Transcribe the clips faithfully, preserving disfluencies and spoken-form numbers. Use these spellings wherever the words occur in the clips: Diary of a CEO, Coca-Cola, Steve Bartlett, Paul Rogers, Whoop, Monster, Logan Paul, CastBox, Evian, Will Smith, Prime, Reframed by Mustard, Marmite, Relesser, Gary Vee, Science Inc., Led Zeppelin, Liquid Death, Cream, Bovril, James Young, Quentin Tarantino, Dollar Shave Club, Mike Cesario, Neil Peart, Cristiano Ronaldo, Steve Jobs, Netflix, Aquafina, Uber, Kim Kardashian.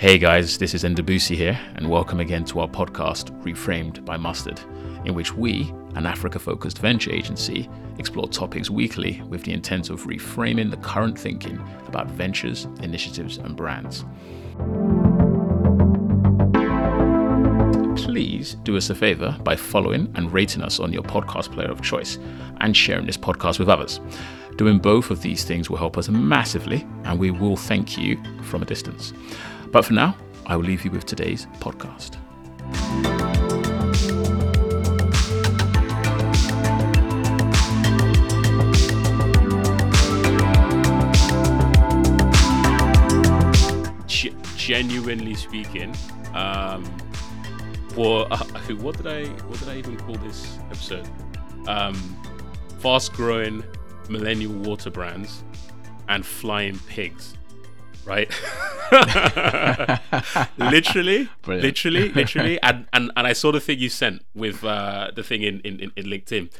Hey guys, this is Ndebusi here, and welcome again to our podcast, Reframed by Mustard, in which we, an Africa-focused venture agency, explore topics weekly with the intent of reframing the current thinking about ventures, initiatives, and brands. Please do us a favor by following and rating us on your podcast player of choice and sharing this podcast with others. Doing both of these things will help us massively, and we will thank you from a distance. But for now, I will leave you with today's podcast. G- genuinely speaking, um, for uh, what did I what did I even call this episode? Um, fast-growing millennial water brands and flying pigs. Right. literally, Brilliant. literally, literally. And, and, and I saw the thing you sent with uh, the thing in, in, in LinkedIn.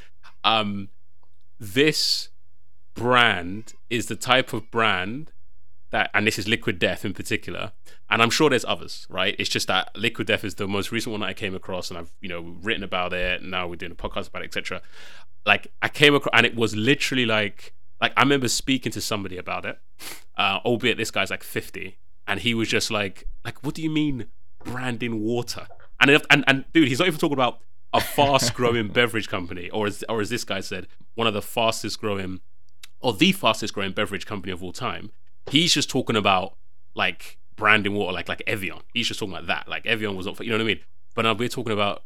Um, this brand is the type of brand that, and this is Liquid Death in particular, and I'm sure there's others, right? It's just that Liquid Death is the most recent one that I came across, and I've, you know, written about it, and now we're doing a podcast about it, et cetera. Like, I came across, and it was literally like, like I remember speaking to somebody about it, uh, albeit this guy's like fifty, and he was just like, like, what do you mean branding water? And and and dude, he's not even talking about a fast-growing beverage company, or as or as this guy said, one of the fastest-growing, or the fastest-growing beverage company of all time. He's just talking about like branding water, like like Evian. He's just talking about that, like Evian was not, you know what I mean? But now we're talking about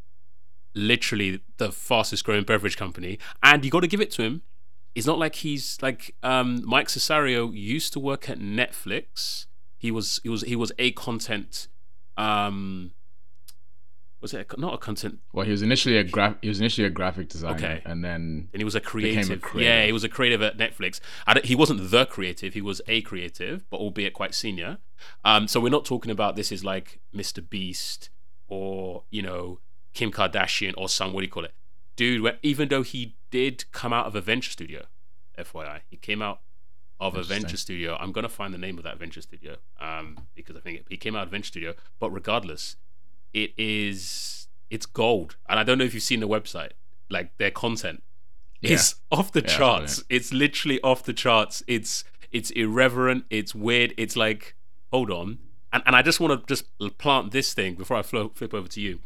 literally the fastest-growing beverage company, and you got to give it to him. It's not like he's like um, Mike Cesario used to work at Netflix. He was he was he was a content. Um, was it a, not a content? Well, he was initially a graph. He was initially a graphic designer, okay. and then and he was a creative. a creative. Yeah, he was a creative at Netflix. I don't, he wasn't the creative. He was a creative, but albeit quite senior. Um, so we're not talking about this is like Mister Beast or, you know, Kim Kardashian or some, what do you call it? Dude, where, even though he did come out of a venture studio, F Y I, he came out of a venture studio. I'm gonna find the name of that venture studio, um, because I think it, he came out of venture studio. But regardless, it is it's gold, and I don't know if you've seen the website. Like their content is yeah. off the yeah, charts. Brilliant. It's literally off the charts. It's it's irreverent. It's weird. It's like, hold on, and and I just want to just plant this thing before I flip flip over to you.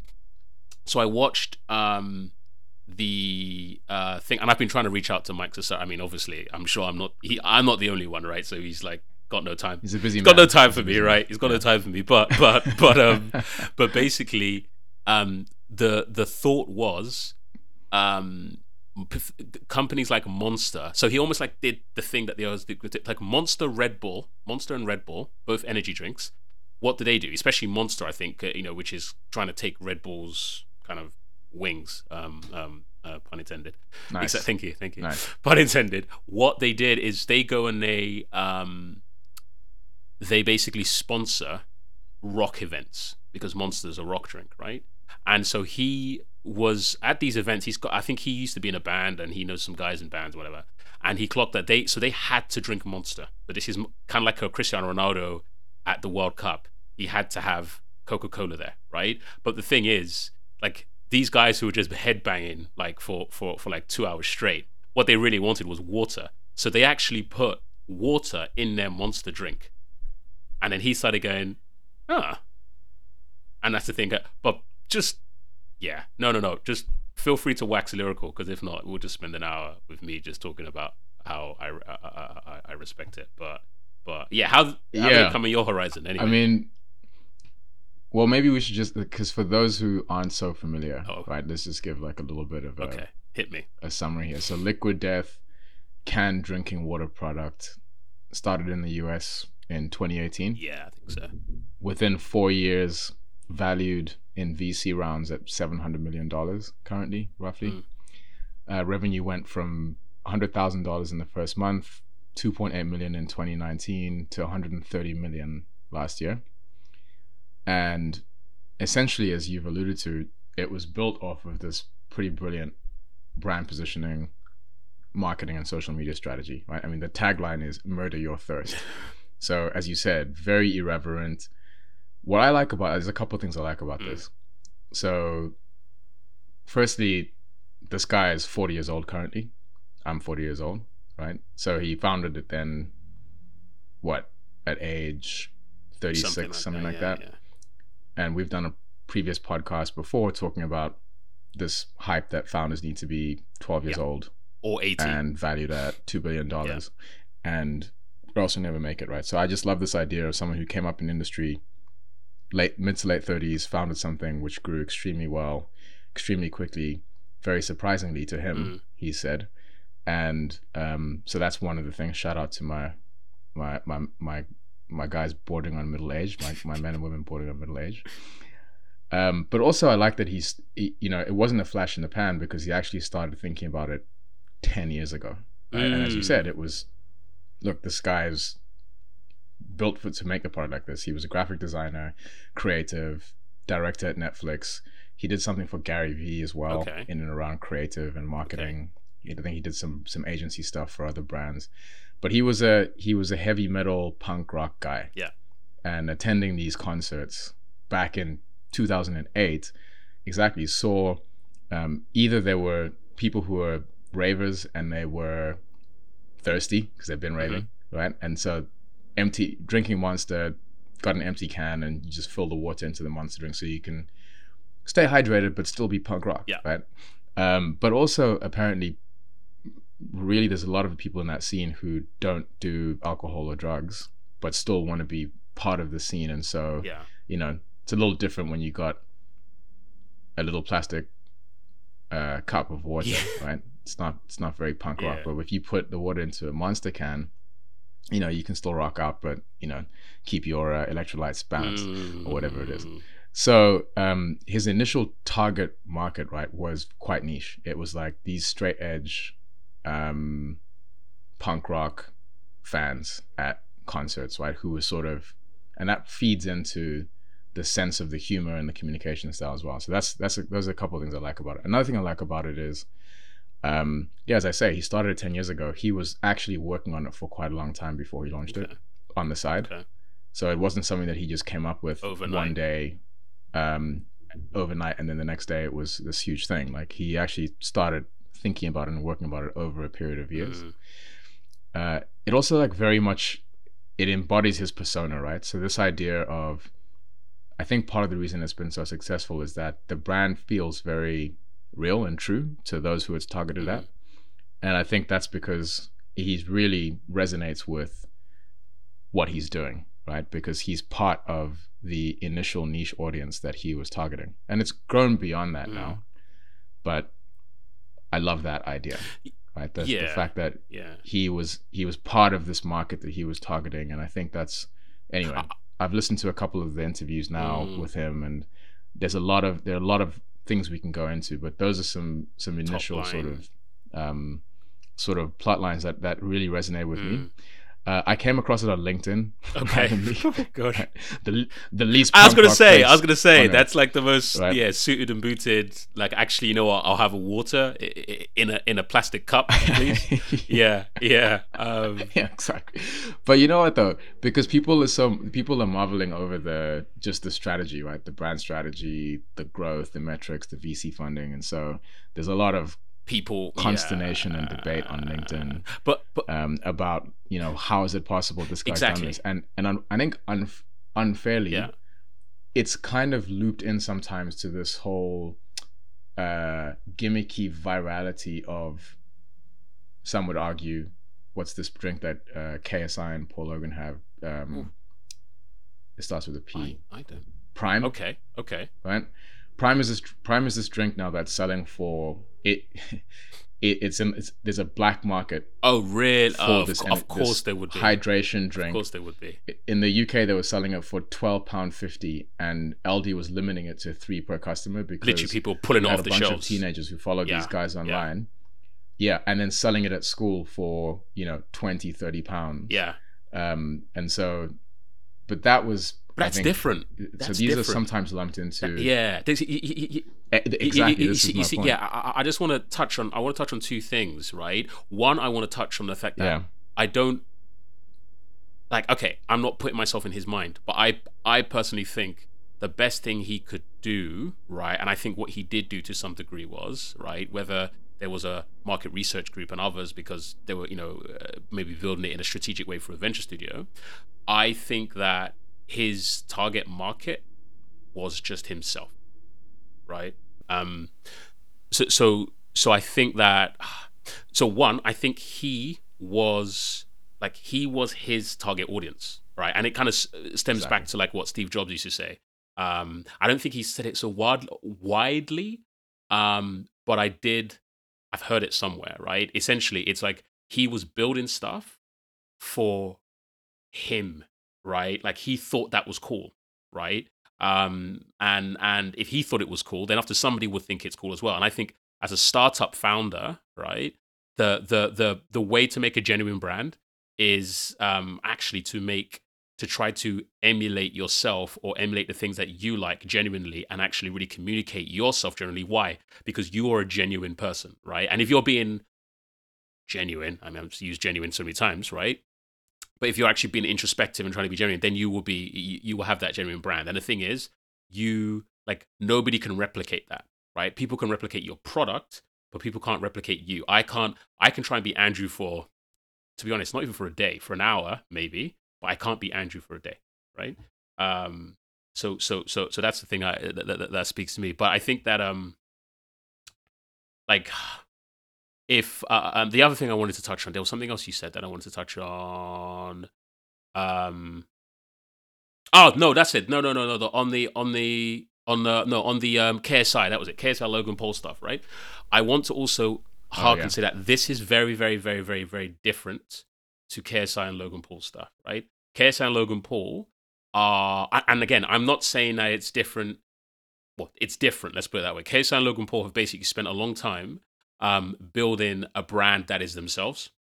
So I watched. Um, the uh thing, and I've been trying to reach out to Mike Cesario. I mean, obviously I'm sure I'm not he I'm not the only one, right? So he's like got no time. He's a busy he's got man. no time for me, right? He's got yeah. no time for me. But but but um but basically um the the thought was um p- companies like Monster. So he almost like did the thing that they always did, like Monster Red Bull, Monster and Red Bull, both energy drinks. What do they do? Especially Monster, I think, uh, you know, which is trying to take Red Bull's kind of wings, um, um, uh, pun intended. Nice. Except, thank you, thank you. Nice. Pun intended. What they did is they go and they um, they basically sponsor rock events because Monster's a rock drink, right? And so he was at these events. He's got, I think he used to be in a band, and he knows some guys in bands, whatever. And he clocked that they so they had to drink Monster. But this is kind of like a Cristiano Ronaldo at the World Cup. He had to have Coca-Cola there, right? But the thing is, like, these guys who were just headbanging like for, for, for like two hours straight, what they really wanted was water. So they actually put water in their Monster drink. And then he started going, ah. And that's the thing. But just, yeah, no, no, no. Just feel free to wax lyrical, because if not, we'll just spend an hour with me just talking about how I, I, I, I respect it. But but yeah, how, how yeah. did it come in your horizon anyway? I mean... Well, maybe we should just, because for those who aren't so familiar, oh. right, let's just give like a little bit of a, okay. Hit me. a summary here. So Liquid Death, canned drinking water product, started in the U S in twenty eighteen. Yeah, I think so. Within four years, valued in V C rounds at seven hundred million dollars currently, roughly. Mm. Uh, revenue went from one hundred thousand dollars in the first month, two point eight million dollars in twenty nineteen to one hundred thirty million dollars last year. And essentially, as you've alluded to, it was built off of this pretty brilliant brand positioning, marketing, and social media strategy, right? I mean, the tagline is murder your thirst. So as you said, very irreverent, what I like about it, there's a couple of things I like about mm. this. So firstly, this guy is forty years old currently. I'm forty years old, right? So he founded it then, what, at age thirty-six, something like something that. Like yeah, that. Yeah. And we've done a previous podcast before talking about this hype that founders need to be twelve years yeah. old. Or eighteen. And valued at two billion dollars. Yeah. And we also never make it, right? So I just love this idea of someone who came up in industry, late mid to late thirties, founded something which grew extremely well, extremely quickly, very surprisingly to him, mm. he said. And um, so that's one of the things. Shout out to my my my my, my guys bordering on middle age, my, my men and women bordering on middle age. Um, but also I like that he's, he, you know, it wasn't a flash in the pan because he actually started thinking about it ten years ago. Right? Mm. And as you said, it was, look, this guy's built for to make a product like this. He was a graphic designer, creative, director at Netflix. He did something for Gary Vee as well, okay. in and around creative and marketing. Okay. I think he did some some agency stuff for other brands. But he was a he was a heavy metal punk rock guy. Yeah. And attending these concerts back in two thousand eight, exactly, saw um, either there were people who were ravers and they were thirsty because they've been raving, mm-hmm. right? And so empty drinking Monster, got an empty can and you just fill the water into the Monster drink so you can stay hydrated but still be punk rock, yeah. right? Um, but also apparently really there's a lot of people in that scene who don't do alcohol or drugs but still want to be part of the scene. And so, yeah. you know, it's a little different when you got a little plastic uh, cup of water, yeah. right? It's not it's not very punk rock, yeah. but if you put the water into a Monster can, you know, you can still rock out, but, you know, keep your uh, electrolytes balanced mm. or whatever it is. So um, his initial target market, right, was quite niche. It was like these straight edge um, punk rock fans at concerts, right, who were sort of, and that feeds into the sense of the humor and the communication style as well. So that's that's a, those are a couple of things I like about it. Another thing I like about it is, um, yeah, as I say, he started it ten years ago. He was actually working on it for quite a long time before he launched okay. it on the side. Okay. So it wasn't something that he just came up with overnight. one day. Um, overnight, and then the next day it was this huge thing. Like he actually started thinking about it and working about it over a period of years. Mm. Uh, it also like very much it embodies his persona, right? So this idea of, I think part of the reason it's been so successful is that the brand feels very real and true to those who it's targeted mm. at, and I think that's because he really resonates with what he's doing. Right, because he's part of the initial niche audience that he was targeting, and it's grown beyond that mm. now. But I love that idea, right? The, yeah. the fact that yeah. he was he was part of this market that he was targeting, and I think that's anyway. I've listened to a couple of the interviews now mm. with him, and there's a lot of there are a lot of things we can go into, but those are some some initial sort of um, sort of plot lines that that really resonate with mm. me. Uh, I came across it on LinkedIn. Okay. Good. The the least. I was gonna say. I was gonna say that's like the most right? yeah suited and booted. Like actually, you know what? I'll have a water in a in a plastic cup, please. yeah, yeah, um, yeah, exactly. But you know what though? Because people are so people are marveling over the just the strategy, right? The brand strategy, the growth, the metrics, the V C funding, and so there's a lot of people consternation yeah. and debate on LinkedIn but, but um about you know how is it possible this guy's exactly. done this and and un, I think un, unfairly yeah. it's kind of looped in sometimes to this whole uh gimmicky virality of some would argue what's this drink that uh, K S I and Paul Logan have um Ooh. It starts with a P. I, I don't Prime okay okay right Prime is this Prime is this drink now that's selling for It, it it's in it's, there's a black market. Oh, really? Oh, this, of, of course there would be hydration drink. Of course there would be. In the U K, they were selling it for twelve pound fifty, and L D was limiting it to three per customer because literally people pulling it off the shelves. A bunch of teenagers who followed yeah. these guys online, yeah. yeah, and then selling it at school for you know twenty, thirty pounds, yeah. Um, and so, but that was. That's think, different. That's so these different. Are sometimes lumped into. Yeah, exactly. This is my point. Yeah, I, I just want to touch on. I want to touch on two things, right? One, I want to touch on the fact that yeah. I don't. like, okay, I'm not putting myself in his mind, but I I personally think the best thing he could do, right, and I think what he did do to some degree was, right, whether there was a market research group and others because they were, you know, uh, maybe building it in a strategic way for a venture studio, I think that his target market was just himself, right? Um, so, so, so I think that, so one, I think he was, like, he was his target audience, right? And it kind of stems exactly. back to, like, what Steve Jobs used to say. Um, I don't think he said it so wide, widely, um, but I did, I've heard it somewhere, right? Essentially, it's like he was building stuff for him, right? Like he thought that was cool, right? Um, and and if he thought it was cool, then after somebody would think it's cool as well. And I think as a startup founder, right, the the the the way to make a genuine brand is um, actually to make to try to emulate yourself or emulate the things that you like genuinely and actually really communicate yourself genuinely. Why? Because you are a genuine person, right? And if you're being genuine, I mean, I've used genuine so many times, right? But if you're actually being introspective and trying to be genuine, then you will be, you, you will have that genuine brand. And the thing is, you, like, nobody can replicate that, right? People can replicate your product, but people can't replicate you. I can't, I can try and be Andrew for, to be honest, not even for a day, for an hour, maybe, but I can't be Andrew for a day, right? Um, so, so, so, so that's the thing I, that, that, that speaks to me. But I think that, um, like, if uh, um, the other thing I wanted to touch on, there was something else you said that I wanted to touch on. Um, oh no, that's it. No, no, no, no. The, on the, on the, on the, no, on the um, K S I. That was it. K S I Logan Paul stuff, right? I want to also harken oh, yeah. to that. This is very, very, very, very, very different to K S I and Logan Paul stuff, right? K S I and Logan Paul are, and again, I'm not saying that it's different. Well, it's different, let's put it that way. K S I and Logan Paul have basically spent a long time um, building a brand that is themselves.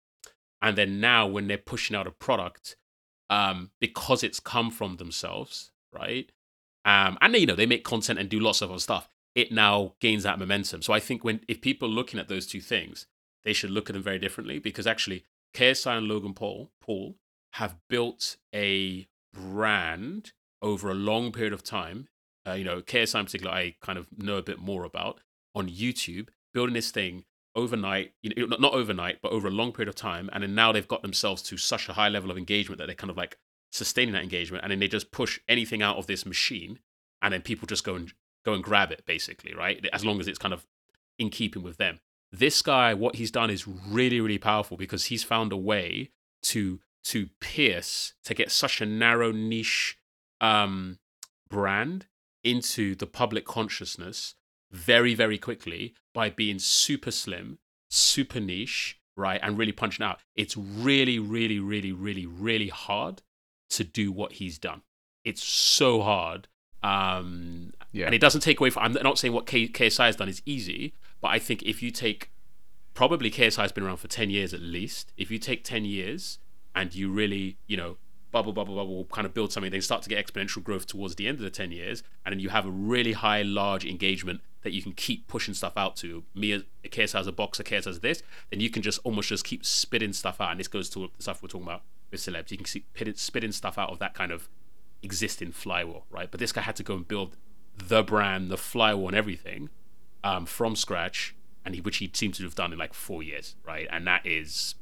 And then now when they're pushing out a product, um, because it's come from themselves, right? Um, and they, you know, they make content and do lots of other stuff. It now gains that momentum. So I think when, if people are looking at those two things, they should look at them very differently, because actually, K S I and Logan Paul, Paul have built a brand over a long period of time. Uh, you know, K S I in particular, I kind of know a bit more about on YouTube, building this thing overnight, you know, not overnight, but over a long period of time. And then now they've got themselves to such a high level of engagement that they're kind of like sustaining that engagement. And then they just push anything out of this machine, and then people just go and go and grab it, basically, right? As long as it's kind of in keeping with them. This guy, what he's done is really, really powerful, because he's found a way to to pierce, to get such a narrow niche um, brand into the public consciousness very, very quickly by being super slim, super niche, right, and really punching out. It's really, really, really, really, really hard to do what he's done. It's so hard. Um, yeah. And it doesn't take away from, I'm not saying what K, KSI has done is easy, but I think if you take, probably K S I has been around for ten years at least. If you take ten years and you really, you know, bubble, bubble, bubble, kind of build something, then start to get exponential growth towards the end of the ten years. And then you have a really high, large engagement that you can keep pushing stuff out to. Me, as K S I as a boxer, K S I as this, then you can just almost just keep spitting stuff out. And this goes to the stuff we're talking about with celebs. You can keep spitting stuff out of that kind of existing flywheel, right? But this guy had to go and build the brand, the flywheel and everything, Um, from scratch, and he, which he seems to have done in like four years, right? And that is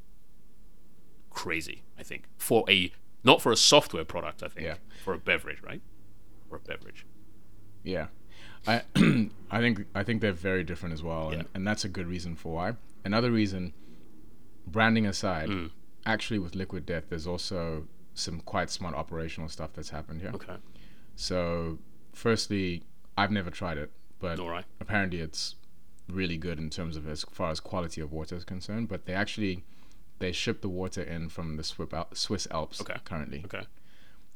crazy, I think, for a not for a software product, I think, yeah. for a beverage, right? For a beverage, yeah. I I think I think they're very different as well, yeah. and, and that's a good reason for why. Another reason, branding aside, mm. actually with Liquid Death, there's also some quite smart operational stuff that's happened here. Okay. So, firstly, I've never tried it. But right. apparently it's really good in terms of as far as quality of water is concerned. But they actually, they ship the water in from the Swiss Alps okay. currently. Okay.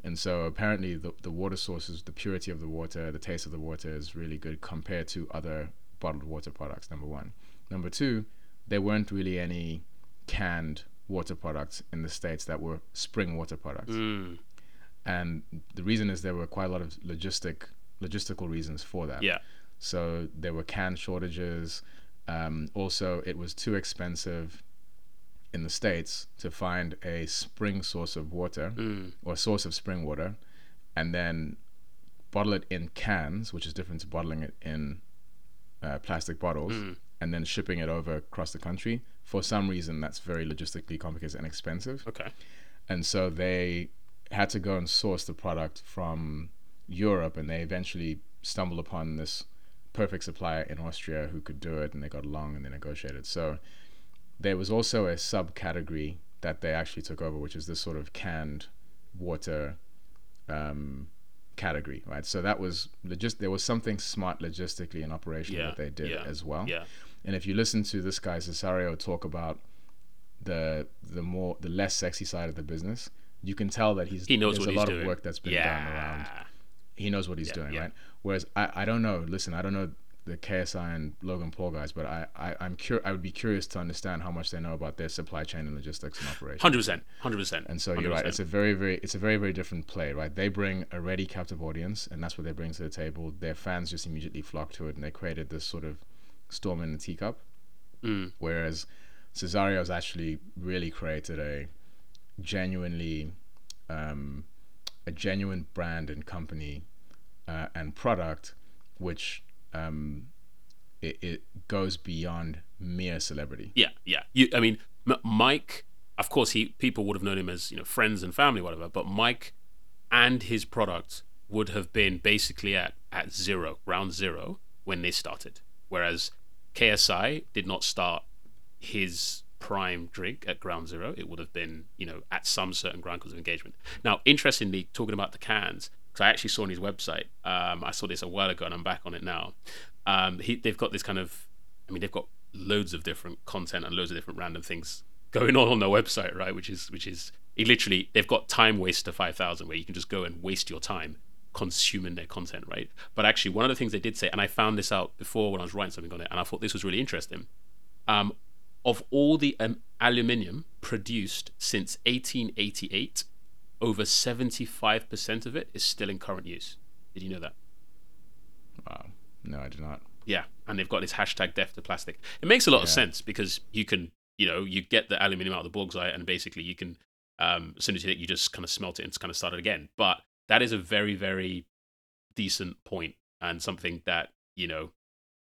And so apparently the, the water sources, the purity of the water, the taste of the water is really good compared to other bottled water products, number one. Number two, there weren't really any canned water products in the States that were spring water products. Mm. And the reason is there were quite a lot of logistic logistical reasons for that. Yeah. So there were can shortages. Um, also, it was too expensive. in the States to find a spring source of water mm. or source of spring water, and then bottle it in cans, which is different to bottling it in uh, plastic bottles, mm. and then shipping it over across the country. For some reason, that's very logistically complicated and expensive. Okay. And so they had to go and source the product from Europe, and they eventually stumbled upon this perfect supplier in Austria who could do it, and they got along and they negotiated. So there was also a subcategory that they actually took over, which is this sort of canned water um, category, right? So that was logis- there was something smart logistically and operational yeah, that they did yeah, as well. Yeah. And if you listen to this guy Cesario talk about the the more the less sexy side of the business, you can tell that he's he knows there's what a lot he's doing. Of work that's been yeah. done around. He knows what he's yeah, doing, yeah. right? Whereas I, I don't know. Listen, I don't know the K S I and Logan Paul guys, but I, I, I'm cur- I would be curious to understand how much they know about their supply chain and logistics and operations. one hundred percent, one hundred percent. And so you're one hundred percent. Right. It's a very, very, it's a very, very different play, right? They bring a ready captive audience, and that's what they bring to the table. Their fans just immediately flock to it, and they created this sort of storm in the teacup. Mm. Whereas Cesario's actually really created a genuinely, um, a genuine brand and company uh, and product, which um, it, it goes beyond mere celebrity. Yeah, yeah. You, I mean, M- Mike. Of course, he people would have known him as you know friends and family, whatever. But Mike and his product would have been basically at at zero, round zero, when they started. Whereas K S I did not start his Prime drink at ground zero. It would have been, you know, at some certain ground because of engagement. Now, interestingly, talking about the cans, because I actually saw on his website, um, I saw this a while ago and I'm back on it now. Um, he, they've got this kind of, I mean, they've got loads of different content and loads of different random things going on on their website, right? Which is, which is, it literally, they've got Time Waster five thousand where you can just go and waste your time consuming their content, right? But actually, one of the things they did say, and I found this out before when I was writing something on it, and I thought this was really interesting. Um, Of all the um, aluminium produced since eighteen eighty-eight, over seventy-five percent of it is still in current use. Did you know that? Wow. No, I did not. Yeah, and they've got this hashtag death to plastic. It makes a lot yeah. of sense because you can, you know, you get the aluminium out of the bauxite and basically you can, um, as soon as you do it, you just kind of smelt it and kind of start it again. But that is a very, very decent point and something that, you know,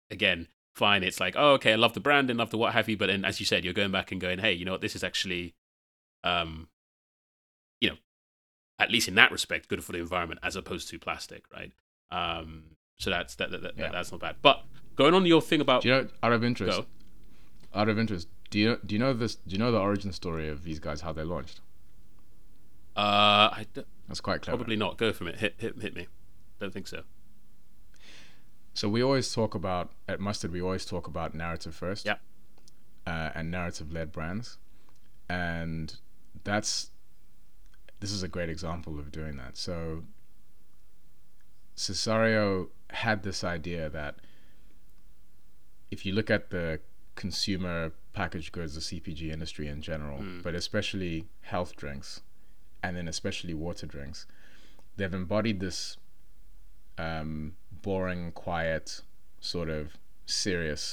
again, fine, it's like, oh, okay, I love the brand and love the what have you, but then, as you said, you're going back and going, hey, you know what, this is actually, um, you know, at least in that respect, good for the environment as opposed to plastic, right? Um, so that's that, that, that, yeah. that that's not bad. But going on to your thing about, do you know, out of interest, go. out of interest, do you do you know this? Do you know the origin story of these guys, how they launched? Uh, I don't, that's quite clever. Probably not. Go from it. Hit hit hit me. Don't think so. So we always talk about, at Mustard, we always talk about narrative first. Yeah. Uh, and narrative-led brands. And that's, this is a great example of doing that. So Cesario had this idea that if you look at the consumer packaged goods, the C P G industry in general, mm. but especially health drinks, and then especially water drinks, they've embodied this um, boring, quiet, sort of serious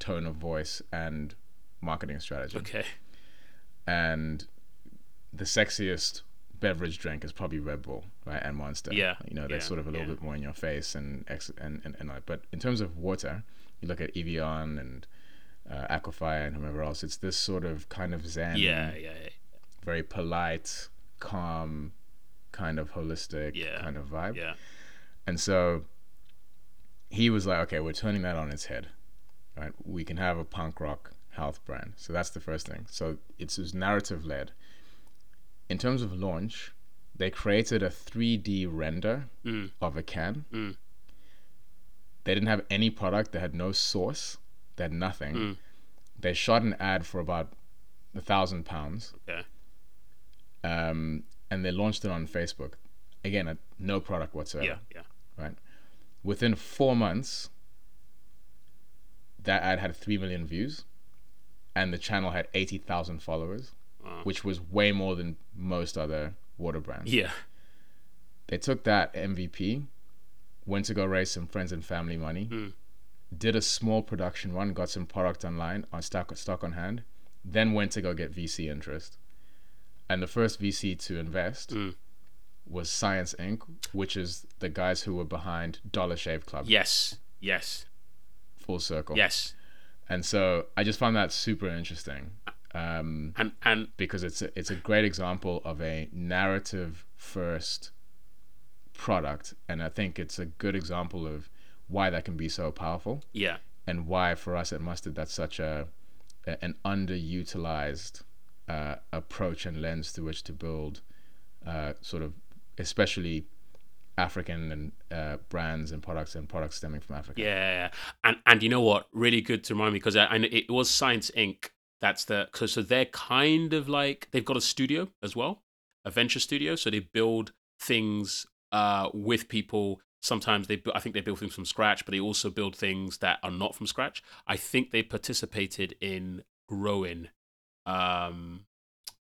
tone of voice and marketing strategy. Okay. And the sexiest beverage drink is probably Red Bull, right? And Monster. Yeah. You know, they're yeah, sort of a little yeah. bit more in your face and ex- and and, and like. But in terms of water, you look at Evian and uh, Aquafina and whomever else. It's this sort of kind of zen, yeah, yeah, yeah. very polite, calm, kind of holistic yeah. kind of vibe. Yeah. And so he was like, okay, we're turning that on its head, right? We can have a punk rock health brand. So that's the first thing. So it's, it's narrative led. In terms of launch, they created a three D render mm. of a can. Mm. They didn't have any product. They had no source. They had nothing. Mm. They shot an ad for about a thousand pounds. Okay. Um, and they launched it on Facebook. Again, a, no product whatsoever. Yeah, yeah. Right. Within four months, that ad had three million views, and the channel had eighty thousand followers, wow. which was way more than most other water brands. Yeah. They took that M V P, went to go raise some friends and family money, mm. did a small production run, got some product online on stock stock on hand, then went to go get V C interest. And the first V C to invest mm. was Science Incorporated, which is the guys who were behind Dollar Shave Club. Yes, yes. Full circle. Yes. And so I just found that super interesting. Um, and, and because it's a, it's a great example of a narrative first product, and I think it's a good example of why that can be so powerful. Yeah. And why for us at Mustard that's such a, a an underutilized uh, approach and lens through which to build uh, sort of especially African and uh, brands and products and products stemming from Africa. Yeah, and and you know what? Really good to remind me because I, I know it was Science Incorporated. That's the so, so they're kind of like they've got a studio as well, a venture studio. So they build things uh, with people. Sometimes they I think they build things from scratch, but they also build things that are not from scratch. I think they participated in growing um,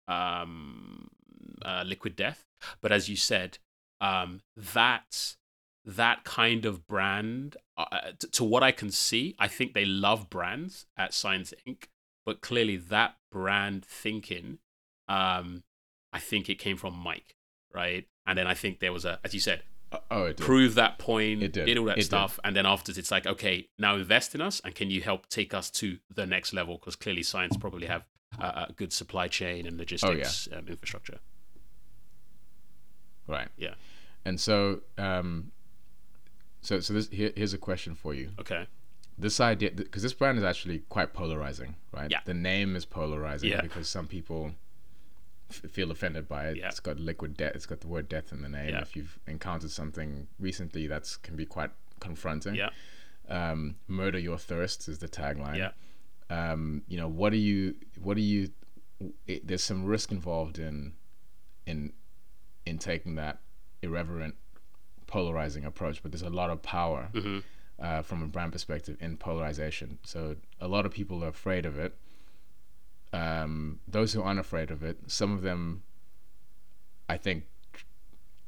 um, uh, Liquid Death, but as you said, um, that that kind of brand, uh, t- to what I can see, I think they love brands at Science Incorporated. But clearly that brand thinking, um, I think it came from Mike, right? And then I think there was a, as you said, oh, it did. Prove that point, it did. did all that it stuff. Did. And then afterwards it's like, okay, now invest in us and can you help take us to the next level? Because clearly Science probably have uh, a good supply chain and logistics oh, yeah. um, infrastructure. Right. Yeah. And so, um, so, so this, here, here's a question for you. Okay. This idea, because this brand is actually quite polarizing, right? Yeah. The name is polarizing yeah. because some people f- feel offended by it. Yeah. It's got liquid death. It's got the word death in the name. Yeah. If you've encountered something recently, that can be quite confronting. Yeah. Um, murder your thirst is the tagline. Yeah. Um, you know, what do you, what do you, it, there's some risk involved in, in, in taking that irreverent, polarizing approach, but there's a lot of power. Mm-hmm. Uh, from a brand perspective in polarization. So a lot of people are afraid of it. Um, those who aren't afraid of it, some of them, I think,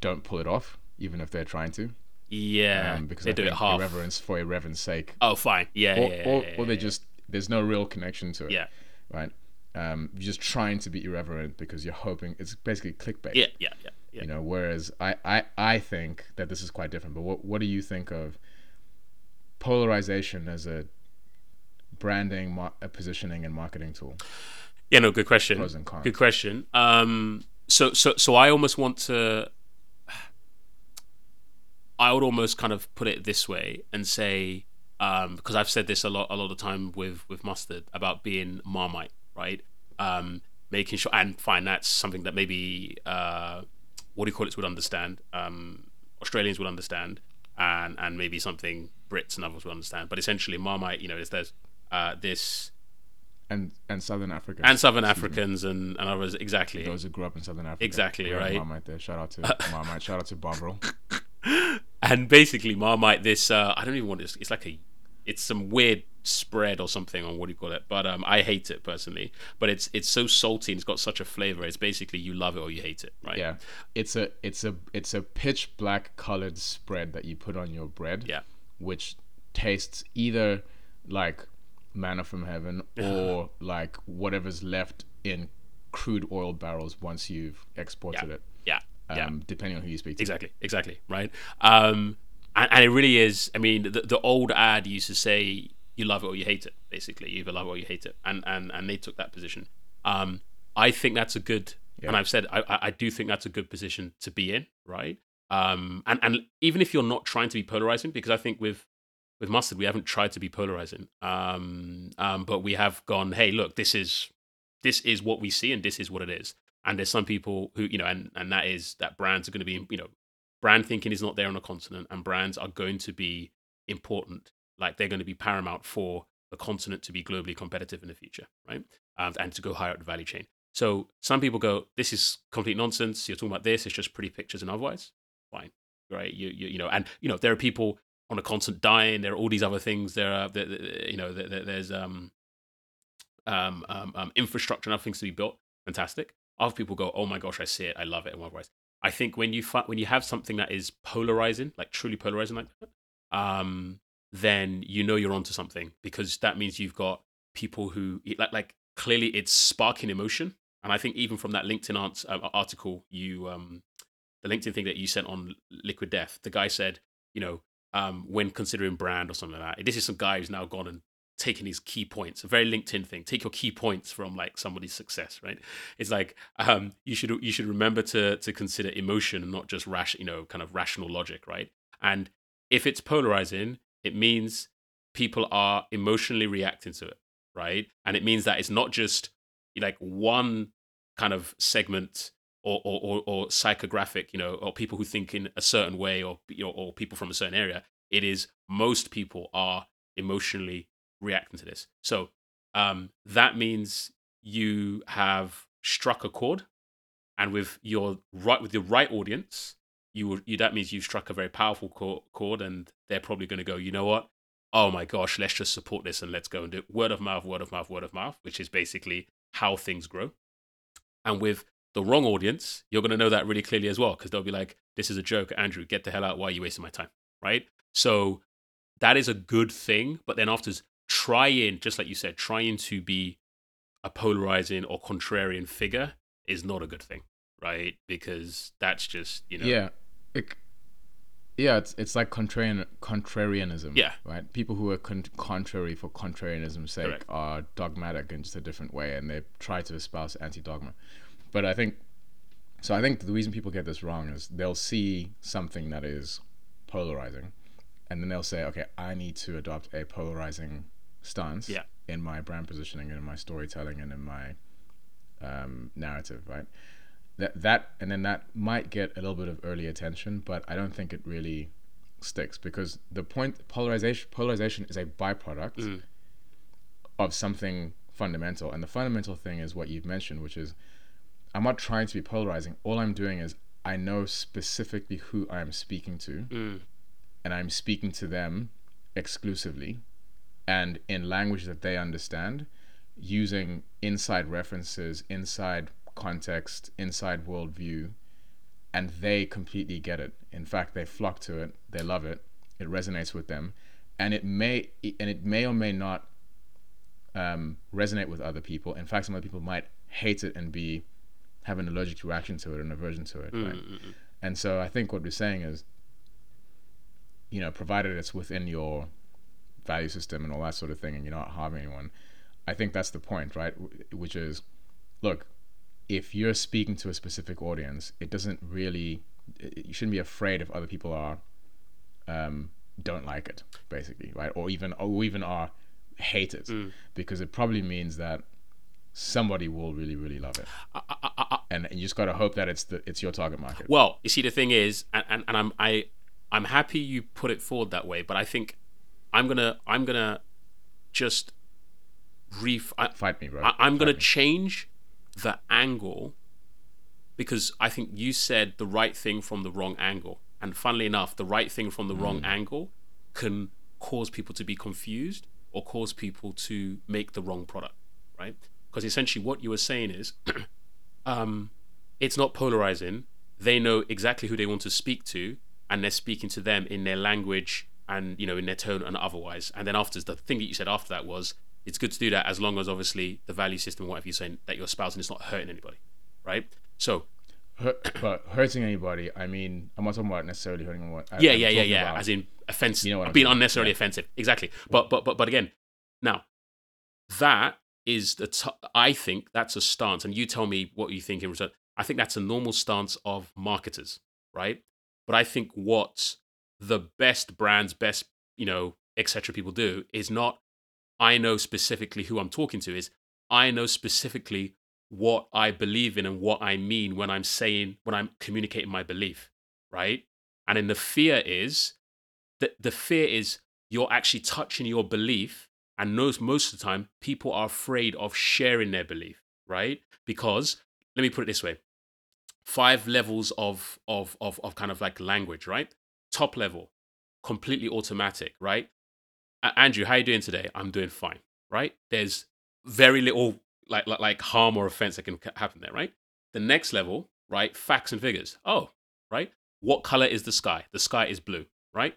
don't pull it off, even if they're trying to. Yeah, um, because they I do think it half. Irreverence for irreverence sake. Oh, fine. Yeah, or, yeah, or, yeah, yeah. Or they just, there's no real connection to it. Yeah. Right? Um, you're just trying to be irreverent because you're hoping, it's basically clickbait. Yeah, yeah, yeah. yeah. You know, whereas I, I, I think that this is quite different, but what, what do you think of polarization as a branding, mar- a positioning, and marketing tool? Yeah, no, good question. Pros and cons. Good question. Um, so, so, so I almost want to. I would almost kind of put it this way and say, um, because I've said this a lot, a lot of time with with Mustard about being Marmite, right? Um, making sure, and fine, that's something that maybe uh, what do you call it would understand. Um, Australians would understand, and and maybe something Brits and others will understand, but essentially Marmite, you know, is there's uh, this and and Southern Africans and Southern Africans and, and others exactly those who grew up in Southern Africa exactly grew right Marmite there. Shout out to Marmite, shout out to Bovril. And basically Marmite, this uh, I don't even want this. It's like a it's some weird spread or something on what do you call it, but um, I hate it personally. But it's it's so salty and it's got such a flavor. It's basically you love it or you hate it, right? Yeah, it's a it's a it's a pitch black colored spread that you put on your bread. Yeah. Which tastes either like manna from heaven or like whatever's left in crude oil barrels once you've exported yeah, it. Yeah, um, yeah. Depending on who you speak to. Exactly, exactly, right? Um, and, and it really is, I mean, the, the old ad used to say, you love it or you hate it, basically. You either love it or you hate it. And and, and they took that position. Um, I think that's a good, yeah. and I've said, I, I do think that's a good position to be in, right? Um, and, and even if you're not trying to be polarizing, because I think with with Mustard, we haven't tried to be polarizing, um, um, but we have gone, hey, look, this is this is what we see and this is what it is. And there's some people who, you know, and, and that is that brands are going to be, you know, brand thinking is not there on a continent and brands are going to be important. Like they're going to be paramount for the continent to be globally competitive in the future, right? Um, and to go higher up the value chain. So some people go, this is complete nonsense. You're talking about this. It's just pretty pictures and otherwise. Fine, right? You, you, you know, and you know, there are people on a constant dying. There are all these other things. There are, there, there, you know, there, there, there's um, um, um, infrastructure and other things to be built. Fantastic. Other people go, oh my gosh, I see it, I love it, and otherwise. I think when you when you have something that is polarizing, like truly polarizing, like that, um, then you know you're onto something because that means you've got people who like like clearly it's sparking emotion. And I think even from that LinkedIn art- uh, article, you um, the LinkedIn thing that you sent on Liquid Death, the guy said, you know, um, when considering brand or something like that, this is some guy who's now gone and taken his key points, a very LinkedIn thing. Take your key points from like somebody's success, right? It's like um, you should you should remember to to consider emotion and not just rash, you know, kind of rational logic, right? And if it's polarizing, it means people are emotionally reacting to it, right? And it means that it's not just like one kind of segment or or or, or psychographic, you know, or people who think in a certain way, or you know, or people from a certain area. It is most people are emotionally reacting to this. So um, that means you have struck a chord, and with your right with the right audience, you will. You, that means you've struck a very powerful chord, chord and they're probably going to go, you know what? Oh my gosh, let's just support this and let's go and do it. Word of mouth, word of mouth, word of mouth, which is basically how things grow. And with the wrong audience, you're going to know that really clearly as well, because they'll be like, "This is a joke, Andrew. Get the hell out! Why are you wasting my time?" Right? So that is a good thing, but then afterwards. Trying, just like you said, trying to be a polarizing or contrarian figure is not a good thing, right? Because that's just, you know, yeah, it, yeah, it's it's like contrarian contrarianism, yeah, right? People who are con- contrary for contrarianism's sake Correct. Are dogmatic in just a different way, and they try to espouse anti-dogma. But I think so. I think the reason people get this wrong is they'll see something that is polarizing, and then they'll say, "Okay, I need to adopt a polarizing" stance yeah. in my brand positioning and in my storytelling and in my um, narrative, right? That that and then that might get a little bit of early attention, but I don't think it really sticks, because the point polarization polarization is a byproduct mm. of something fundamental, and the fundamental thing is what you've mentioned, which is I'm not trying to be polarizing. All I'm doing is I know specifically who I'm speaking to, mm. and I'm speaking to them exclusively. And in language that they understand, using inside references, inside context, inside worldview, and they completely get it. In fact, they flock to it, they love it, it resonates with them, and it may and it may or may not um, resonate with other people. In fact, some other people might hate it and be have an allergic reaction to it, an aversion to it. Mm-hmm. Right? And so I think what we're saying is, you know, provided it's within your value system and all that sort of thing, and you're not harming anyone, I think that's the point, right? Which is, look, if you're speaking to a specific audience, it doesn't really, you shouldn't be afraid if other people are um don't like it, basically, right? Or even or even are hate it, mm. because it probably means that somebody will really really love it, uh, uh, uh, uh, and, and you just got to hope that it's the it's your target market. Well, you see, the thing is, and, and, and I'm I I'm happy you put it forward that way, but I think I'm gonna, I'm gonna, just, ref. I, Fight me, bro. I, I'm Fight gonna me. change the angle, because I think you said the right thing from the wrong angle, and funnily enough, the right thing from the mm. wrong angle can cause people to be confused or cause people to make the wrong product, right? Because essentially, what you were saying is, um, it's not polarizing. They know exactly who they want to speak to, and they're speaking to them in their language. And, you know, in their tone and otherwise. And then after, the thing that you said after that was, it's good to do that as long as obviously the value system, whatever you're saying that you're espousing, is not hurting anybody, right? So, Hurt, but hurting anybody, I mean, I'm not talking about necessarily hurting anyone. I, yeah, I'm yeah, yeah, yeah. About, as in offensive, you know, being unnecessarily yeah. offensive, exactly. But, but, but, but again, now that is the. T- I think that's a stance, and you tell me what you think in return. I think that's a normal stance of marketers, right? But I think what the best brands, best, you know, et cetera, people do is not, I know specifically who I'm talking to, is I know specifically what I believe in and what I mean when I'm saying, when I'm communicating my belief, right? And then the fear is, that the fear is you're actually touching your belief, and most, most of the time, people are afraid of sharing their belief, right? Because, let me put it this way, five levels of of of, of kind of like language, right? Top level, completely automatic, right? Andrew, how are you doing today? I'm doing fine, right? There's very little like, like like harm or offense that can happen there, right? The next level, right? Facts and figures. Oh, right? What color is the sky? The sky is blue, right?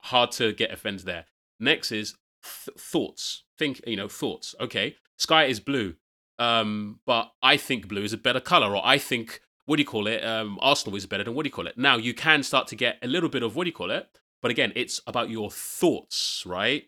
Hard to get offended there. Next is th- thoughts. Think, you know, thoughts. Okay, sky is blue, um, but I think blue is a better color, or I think, what do you call it? Um, Arsenal is better than what do you call it? Now, you can start to get a little bit of what do you call it? But again, it's about your thoughts, right?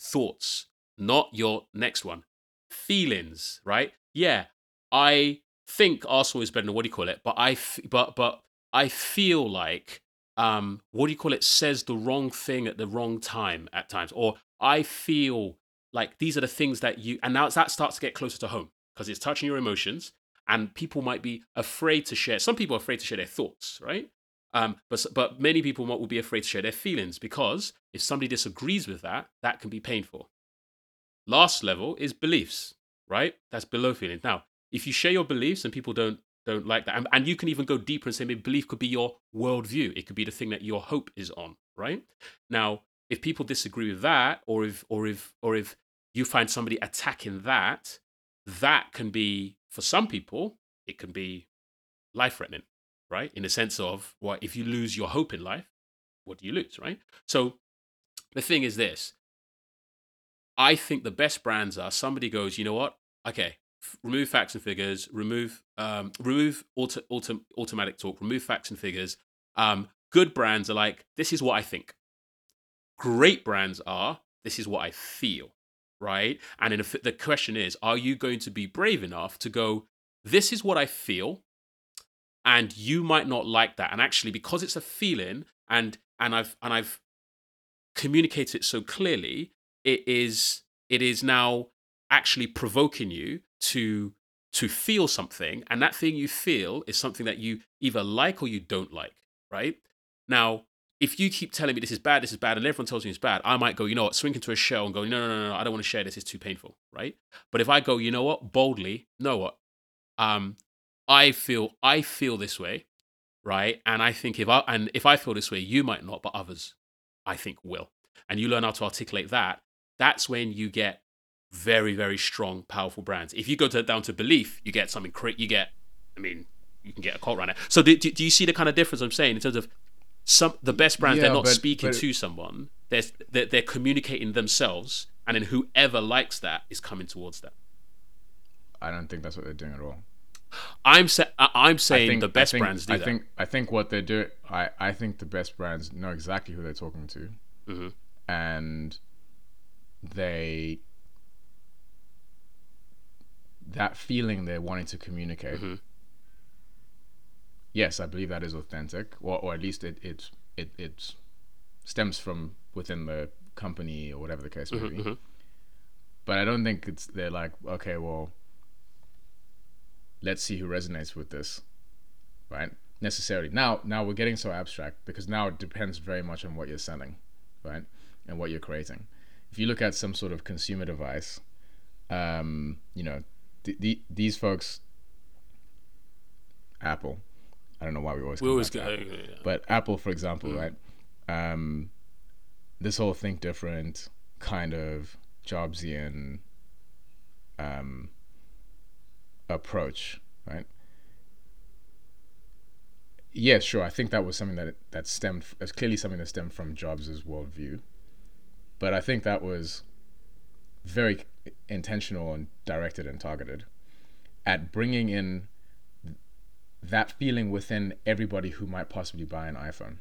Thoughts, not your next one. Feelings, right? Yeah, I think Arsenal is better than what do you call it? But I, f- but but I feel like um, what do you call it? Says the wrong thing at the wrong time at times, or I feel like these are the things that you. And now that starts to get closer to home because it's touching your emotions, and people might be afraid to share. Some people are afraid to share their thoughts, right? Um, but but many people might, will be afraid to share their feelings because if somebody disagrees with that, that can be painful. Last level is beliefs, right? That's below feelings. Now, if you share your beliefs and people don't don't like that, and, and you can even go deeper and say maybe belief could be your worldview. It could be the thing that your hope is on, right? Now, if people disagree with that, or if or if or if you find somebody attacking that, that can be, for some people, it can be life-threatening, right? In the sense of, well, if you lose your hope in life, what do you lose, right? So the thing is this. I think the best brands are somebody goes, you know what? Okay, f- remove facts and figures, remove um, remove auto, auto, automatic talk, remove facts and figures. Um, good brands are like, this is what I think. Great brands are, this is what I feel, right? And in a, the question is, are you going to be brave enough to go, this is what I feel, and you might not like that. And actually, because it's a feeling, and and I've and I've communicated it so clearly, it is it is now actually provoking you to to feel something, and that thing you feel is something that you either like or you don't like, right? Now, if you keep telling me this is bad, this is bad, and everyone tells me it's bad, I might go, you know what, shrink into a shell and go, no, no, no, no, I don't want to share this, it's too painful, right? But if I go, you know what, boldly, know what, um, I feel I feel this way, right? And I think if I and if I feel this way, you might not, but others, I think, will. And you learn how to articulate that. That's when you get very, very strong, powerful brands. If you go to, down to belief, you get something. You get, I mean, you can get a cult around it. So do, do you see the kind of difference I'm saying in terms of some the best brands? Yeah, they're not but, speaking but... to someone. They're, they're they're communicating themselves, and then whoever likes that is coming towards that. I don't think that's what they're doing at all. I'm sa- I'm saying think, the best think, brands do I that. think I think what they do. I I think the best brands know exactly who they're talking to, mm-hmm. and. They that feeling they're wanting to communicate. Mm-hmm. Yes, I believe that is authentic, or or at least it it it, it stems from within the company or whatever the case may mm-hmm, be. Mm-hmm. But I don't think it's they're like, okay, well, let's see who resonates with this, right? Necessarily. Now, now we're getting so abstract because now it depends very much on what you're selling, right, and what you're creating. If you look at some sort of consumer device, um, you know, th- th- these folks, Apple, I don't know why we always we always go, Apple, yeah. But Apple, for example, mm. right? Um, this whole think different kind of Jobsian um, approach, right? Yeah, sure. I think that was something that that stemmed. It's clearly something that stemmed from Jobs' worldview. But I think that was very intentional and directed and targeted at bringing in that feeling within everybody who might possibly buy an iPhone,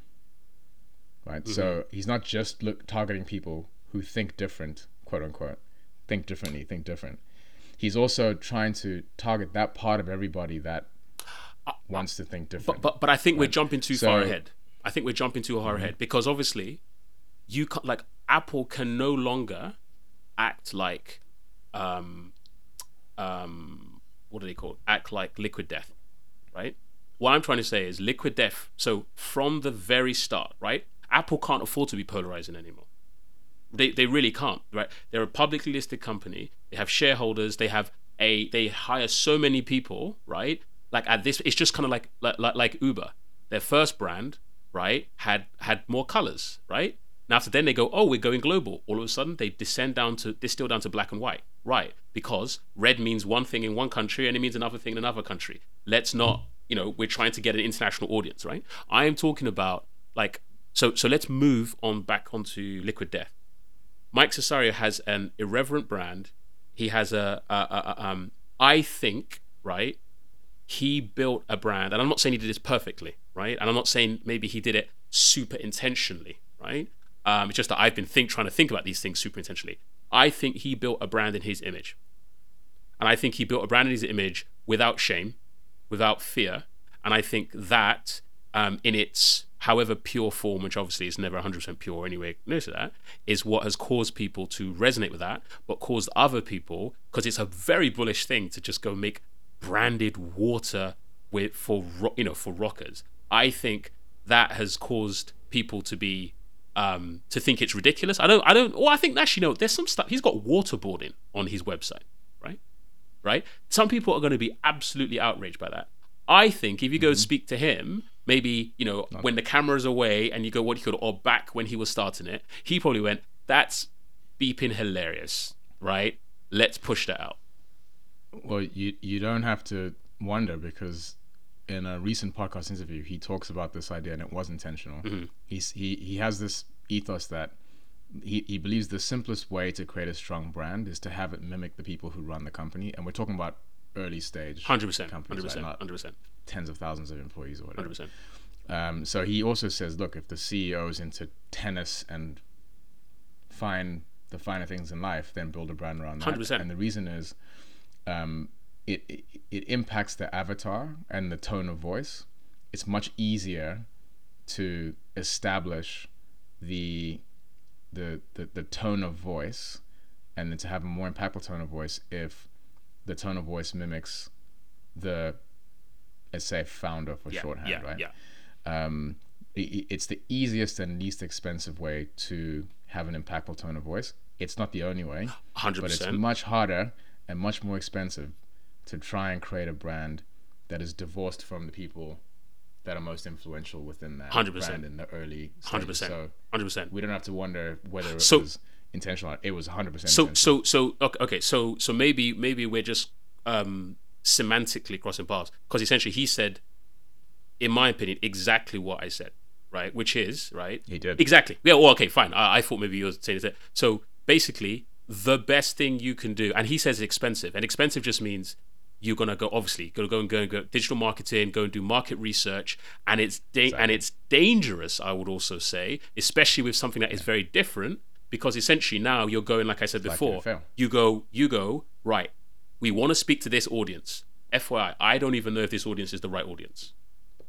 right? Mm-hmm. So he's not just look, targeting people who think different, quote unquote, think differently, think different. He's also trying to target that part of everybody that uh, wants to think different. But but, but I think right? we're jumping too so, far ahead. I think we're jumping too far mm-hmm. ahead because obviously you can't like, Apple can no longer act like, um, um, what do they call it? Act like Liquid Death, right? What I'm trying to say is Liquid Death. So from the very start, right? Apple can't afford to be polarizing anymore. They they really can't, right? They're a publicly listed company. They have shareholders. They have a they hire so many people, right? Like at this, it's just kind of like like like Uber. Their first brand, right, had had more colors, right? Now, after then they go, oh, we're going global. All of a sudden, they descend down to, they still down to black and white, right? Because red means one thing in one country and it means another thing in another country. Let's not, you know, we're trying to get an international audience, right? I am talking about like, so so let's move on back onto Liquid Death. Mike Cesario has an irreverent brand. He has a, a, a, a um, I think, right, he built a brand, and I'm not saying he did this perfectly, right? And I'm not saying maybe he did it super intentionally, right? Um, it's just that I've been think trying to think about these things super intentionally. I think he built a brand in his image. And I think he built a brand in his image without shame, without fear. And I think that um, in its however pure form, which obviously is never one hundred percent pure anyway, notice that, is what has caused people to resonate with that, but caused other people, because it's a very bullish thing to just go make branded water with for you know for rockers. I think that has caused people to be um, to think it's ridiculous. I don't. I don't. Or I think actually no. There's some stuff. He's got waterboarding on his website, right? Right. Some people are going to be absolutely outraged by that. I think if you go mm-hmm. speak to him, maybe you know no. when the camera's away and you go what he called or back when he was starting it, he probably went, "That's beeping hilarious, right? Let's push that out." Well, you you don't have to wonder, because in a recent podcast interview, he talks about this idea, and it was intentional. Mm-hmm. He's, he he has this ethos that he, he believes the simplest way to create a strong brand is to have it mimic the people who run the company. And we're talking about early stage one hundred percent, companies, one hundred percent, like one hundred percent. Tens of thousands of employees or whatever. one hundred percent. Um, so he also says, look, if the C E O is into tennis and find the finer things in life, then build a brand around that. one hundred percent. And the reason is... Um, it, it it impacts the avatar and the tone of voice. It's much easier to establish the the the, the tone of voice, and then to have a more impactful tone of voice if the tone of voice mimics the, let's say, founder for yeah, shorthand, yeah, right? Yeah. Um, it, it's the easiest and least expensive way to have an impactful tone of voice. It's not the only way, one hundred percent. But it's much harder and much more expensive to try and create a brand that is divorced from the people that are most influential within that one hundred percent. Brand in the early stages. one hundred percent. So one hundred percent. We don't have to wonder whether it so, was intentional. It was one hundred percent. So so so okay. So so maybe maybe we're just um, semantically crossing paths, because essentially he said, in my opinion, exactly what I said, right? Which is right. He did exactly. Yeah. Well, okay, fine. I, I thought maybe you were saying that. So basically, the best thing you can do, and he says expensive, and expensive just means you're gonna go obviously gonna go and go and go digital marketing, go and do market research, and it's da- exactly. and it's dangerous. I would also say, especially with something that yeah. is very different, because essentially now you're going, like I said it's before, like you go, you go right. We want to speak to this audience. F Y I, I don't even know if this audience is the right audience,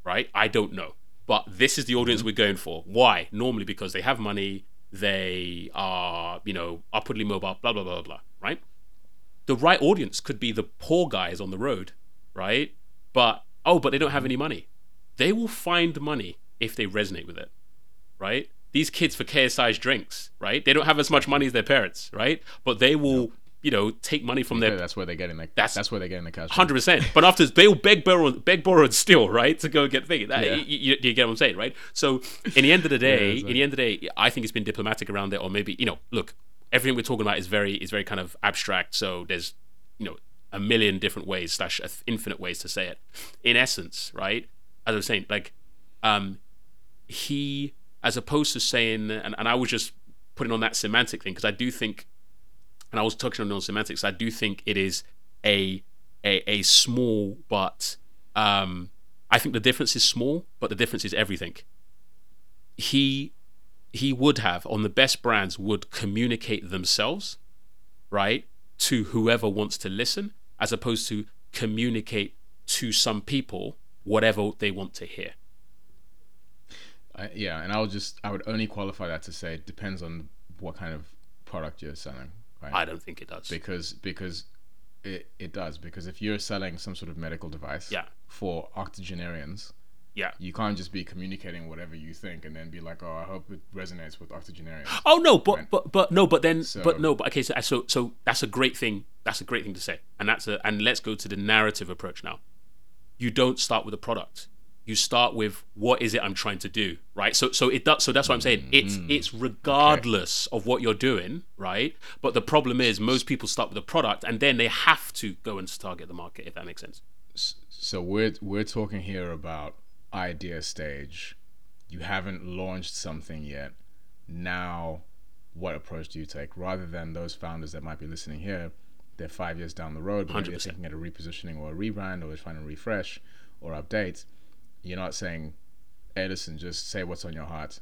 right? I don't know, but this is the audience mm-hmm. we're going for. Why? Normally because they have money. They are, you know, upwardly mobile, blah, blah, blah, blah, right? The right audience could be the poor guys on the road, right? But, oh, but they don't have any money. They will find money if they resonate with it, right? These kids for K S I's drinks, right? They don't have as much money as their parents, right? But they will, you know, take money from okay, their... That's where they're getting the, that's, that's where they're getting the cash. one hundred percent. But after this, they will beg, borrow, beg, borrow, and steal, right? To go get things. That, yeah. you, you, you get what I'm saying, right? So in the end of the day, yeah, like... in the end of the day, I think it's been diplomatic around it, or maybe, you know, look, everything we're talking about is very, is very kind of abstract. So there's, you know, a million different ways slash infinite ways to say it. In essence, right? As I was saying, like, um, he, as opposed to saying, and, and I was just putting on that semantic thing, because I do think, and I was touching on non-semantics, I do think it is a a, a small, but um, I think the difference is small, but the difference is everything. He he would have, on the best brands, would communicate themselves, right, to whoever wants to listen, as opposed to communicate to some people whatever they want to hear. Uh, yeah, and I would just, I would only qualify that to say it depends on what kind of product you're selling. Right. I don't think it does, because because it, it does because if you're selling some sort of medical device yeah. for octogenarians, yeah, you can't just be communicating whatever you think and then be like, oh, I hope it resonates with octogenarians. Oh no, but right? but but no, but then so, but no, but okay, so, so so that's a great thing. That's a great thing to say, and that's a and let's go to the narrative approach now. You don't start with a product. You start with what is it I'm trying to do, right? So, so it does. So that's what I'm saying. It's mm, it's regardless okay. of what you're doing, right? But the problem is most people start with a product, and then they have to go and target the market. If that makes sense. So we're we're talking here about idea stage. You haven't launched something yet. Now what approach do you take, rather than those founders that might be listening here, they're five years down the road, but they're thinking at a repositioning or a rebrand, or they're trying to refresh or update. You're not saying, hey, listen, just say what's on your heart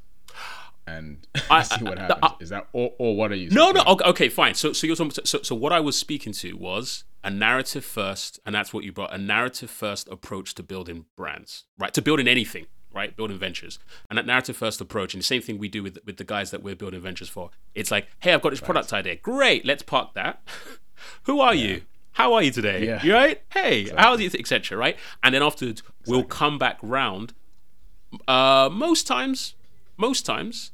and I, see what happens. I, I, Is that or, or what are you? No, no. Okay, okay, fine. So, so you're talking. So, so what I was speaking to was a narrative first, and that's what you brought. A narrative first approach to building brands, right? To building anything, right? Building ventures, and that narrative first approach, and the same thing we do with with the guys that we're building ventures for. It's like, hey, I've got this right. product idea. Great, let's park that. Who are yeah. you? How are you today? Yeah. You right? Hey, exactly. How do you, th- et cetera, right? And then afterwards, exactly. we'll come back round. Uh, most times, most times,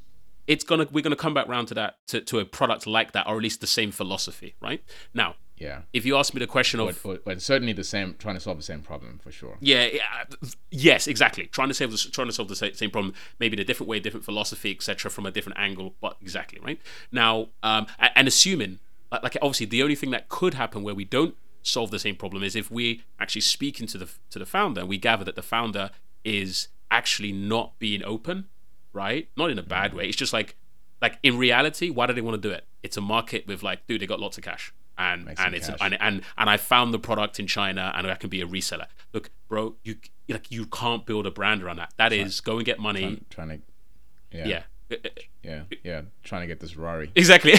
it's gonna we're gonna come back round to that to, to a product like that, or at least the same philosophy, right? Now, yeah. If you ask me the question or, of, or, or certainly the same, trying to solve the same problem for sure. Yeah, yeah yes, exactly. Trying to solve the, trying to solve the same problem, maybe in a different way, different philosophy, et cetera, from a different angle, but exactly right. Now, um, and assuming. Like obviously, the only thing that could happen where we don't solve the same problem is if we actually speaking to the to the founder and we gather that the founder is actually not being open, right? Not in a bad way. It's just like, like in reality, why do they want to do it? It's a market with like, dude, they got lots of cash, and Makes and it's cash. and and and I found the product in China, and I can be a reseller. Look, bro, you like you can't build a brand around that. That trying, is go and get money. Trying, trying to, yeah, yeah, yeah, yeah, trying to get this Rari. Exactly.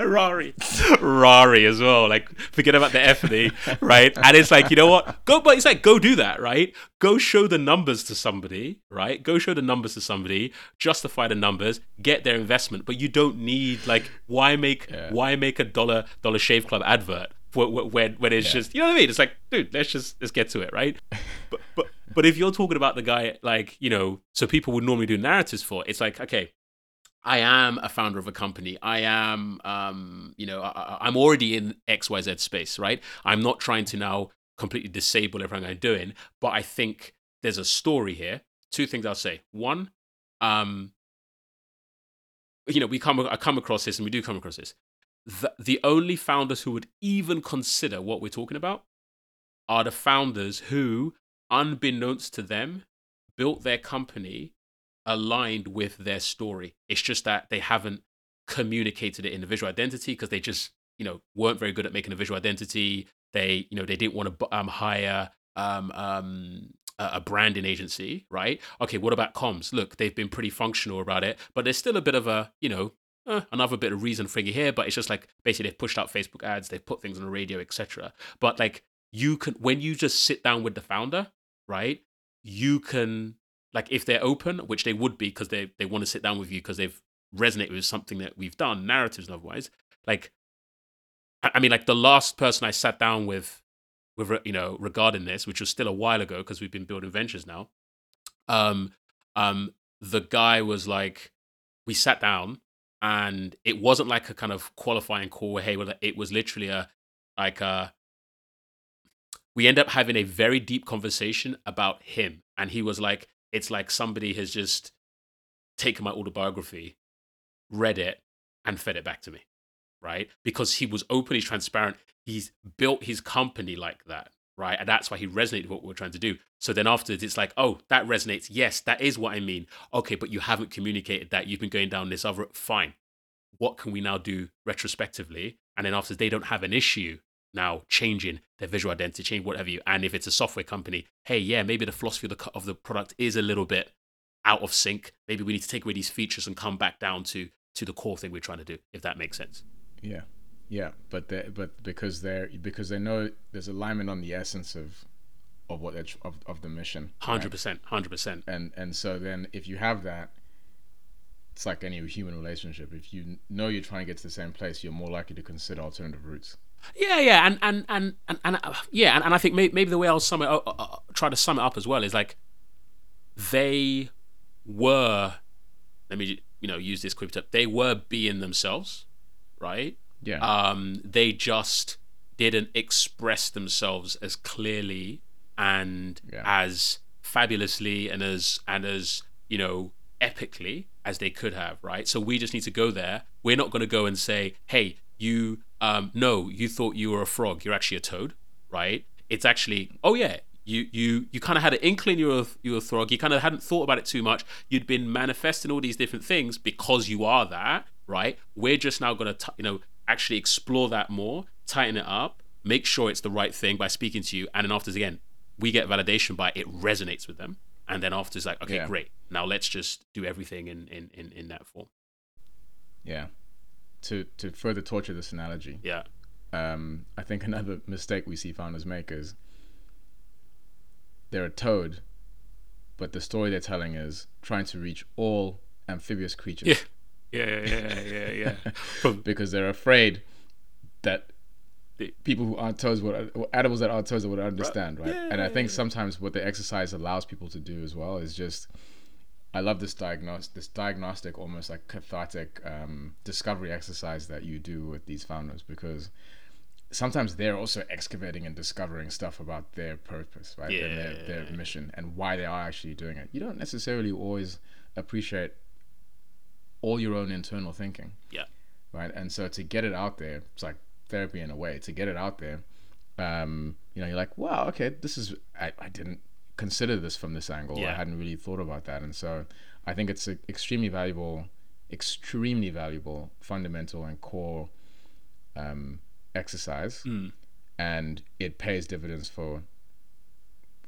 Rari, Rari as well. Like, forget about the F and E, right? And it's like, you know what? Go, but it's like, go do that, right? Go show the numbers to somebody, right? Go show the numbers to somebody. Justify the numbers. Get their investment. But you don't need like, why make yeah. why make a Dollar Dollar Shave Club advert when when it's yeah. just, you know what I mean? It's like, dude, let's just let's get to it, right? But but but if you're talking about the guy, like, you know, so people would normally do narratives for. It's like, okay. I am a founder of a company. I am, um, you know, I, I'm already in X Y Z space, right? I'm not trying to now completely disable everything I'm doing, but I think there's a story here. Two things I'll say. One, um, you know, we come, I come across this, and we do come across this. The, the only founders who would even consider what we're talking about are the founders who, unbeknownst to them, built their company aligned with their story. It's just that they haven't communicated it in the visual identity because they just, you know, weren't very good at making a visual identity. They, you know, they didn't want to um, hire um, um, a branding agency, right? Okay, what about comms? Look, they've been pretty functional about it, but there's still a bit of a, you know, eh, another bit of reason for you here, but it's just like, basically they've pushed out Facebook ads, they've put things on the radio, et cetera. But like, you can, when you just sit down with the founder, right, you can, like if they're open, which they would be because they, they want to sit down with you because they've resonated with something that we've done, narratives and otherwise. Like, I mean, like the last person I sat down with, with you know, regarding this, which was still a while ago because we've been building ventures now, um, um, the guy was like, we sat down and it wasn't like a kind of qualifying call where, hey, well, it was literally a, like a, we end up having a very deep conversation about him. And he was like, it's like somebody has just taken my autobiography, read it, and fed it back to me, right? Because he was openly transparent. He's built his company like that, right? And that's why he resonated with what we were trying to do. So then afterwards, it's like, oh, that resonates. Yes, that is what I mean. Okay, but you haven't communicated that. You've been going down this other, fine. What can we now do retrospectively? And then afterwards, they don't have an issue now changing their visual identity, change whatever you, and if it's a software company, hey, yeah, maybe the philosophy of the, of the product is a little bit out of sync. Maybe we need to take away these features and come back down to to the core thing we're trying to do, if that makes sense. Yeah, yeah, but they, but because they're because they know there's alignment on the essence of of what they're, of of the mission. Hundred percent, hundred percent. And and so then if you have that, it's like any human relationship. If you know you're trying to get to the same place, you're more likely to consider alternative routes. Yeah, yeah, and and and and, and uh, yeah, and, and I think maybe, maybe the way I'll sum it, uh, uh, try to sum it up as well is like they were. Let me you know use this quick tip. They were being themselves, right? Yeah. Um, they just didn't express themselves as clearly and yeah. as fabulously and as and as you know epically as they could have, right? So we just need to go there. We're not going to go and say, hey, you. Um, no, you thought you were a frog. You're actually a toad, right? It's actually, oh yeah, you you you kind of had an inkling you were you were a frog. You kind of hadn't thought about it too much. You'd been manifesting all these different things because you are that, right? We're just now going to, you know, actually explore that more, tighten it up, make sure it's the right thing by speaking to you. And then afterwards, again, we get validation by it resonates with them. And then after it's like, okay, yeah. great. Now let's just do everything in, in, in, in that form. Yeah. To to further torture this analogy. Yeah. Um, I think another mistake we see founders make is they're a toad, but the story they're telling is trying to reach all amphibious creatures. Yeah. Yeah, yeah, yeah, yeah, yeah. Because they're afraid that people who aren't toads would, animals that aren't toads would understand, right? Yeah. And I think sometimes what the exercise allows people to do as well is just, I love this diagnostic, this diagnostic, almost like cathartic um, discovery exercise that you do with these founders, because sometimes they're also excavating and discovering stuff about their purpose, right? Yeah. And their, their mission and why they are actually doing it. You don't necessarily always appreciate all your own internal thinking. Yeah. Right. And so to get it out there, it's like therapy in a way, to get it out there, um you know, you're like, wow, okay, this is, I, I didn't consider this from this angle. Yeah. I hadn't really thought about that. And so I think it's an extremely valuable extremely valuable fundamental and core um exercise. Mm. And it pays dividends for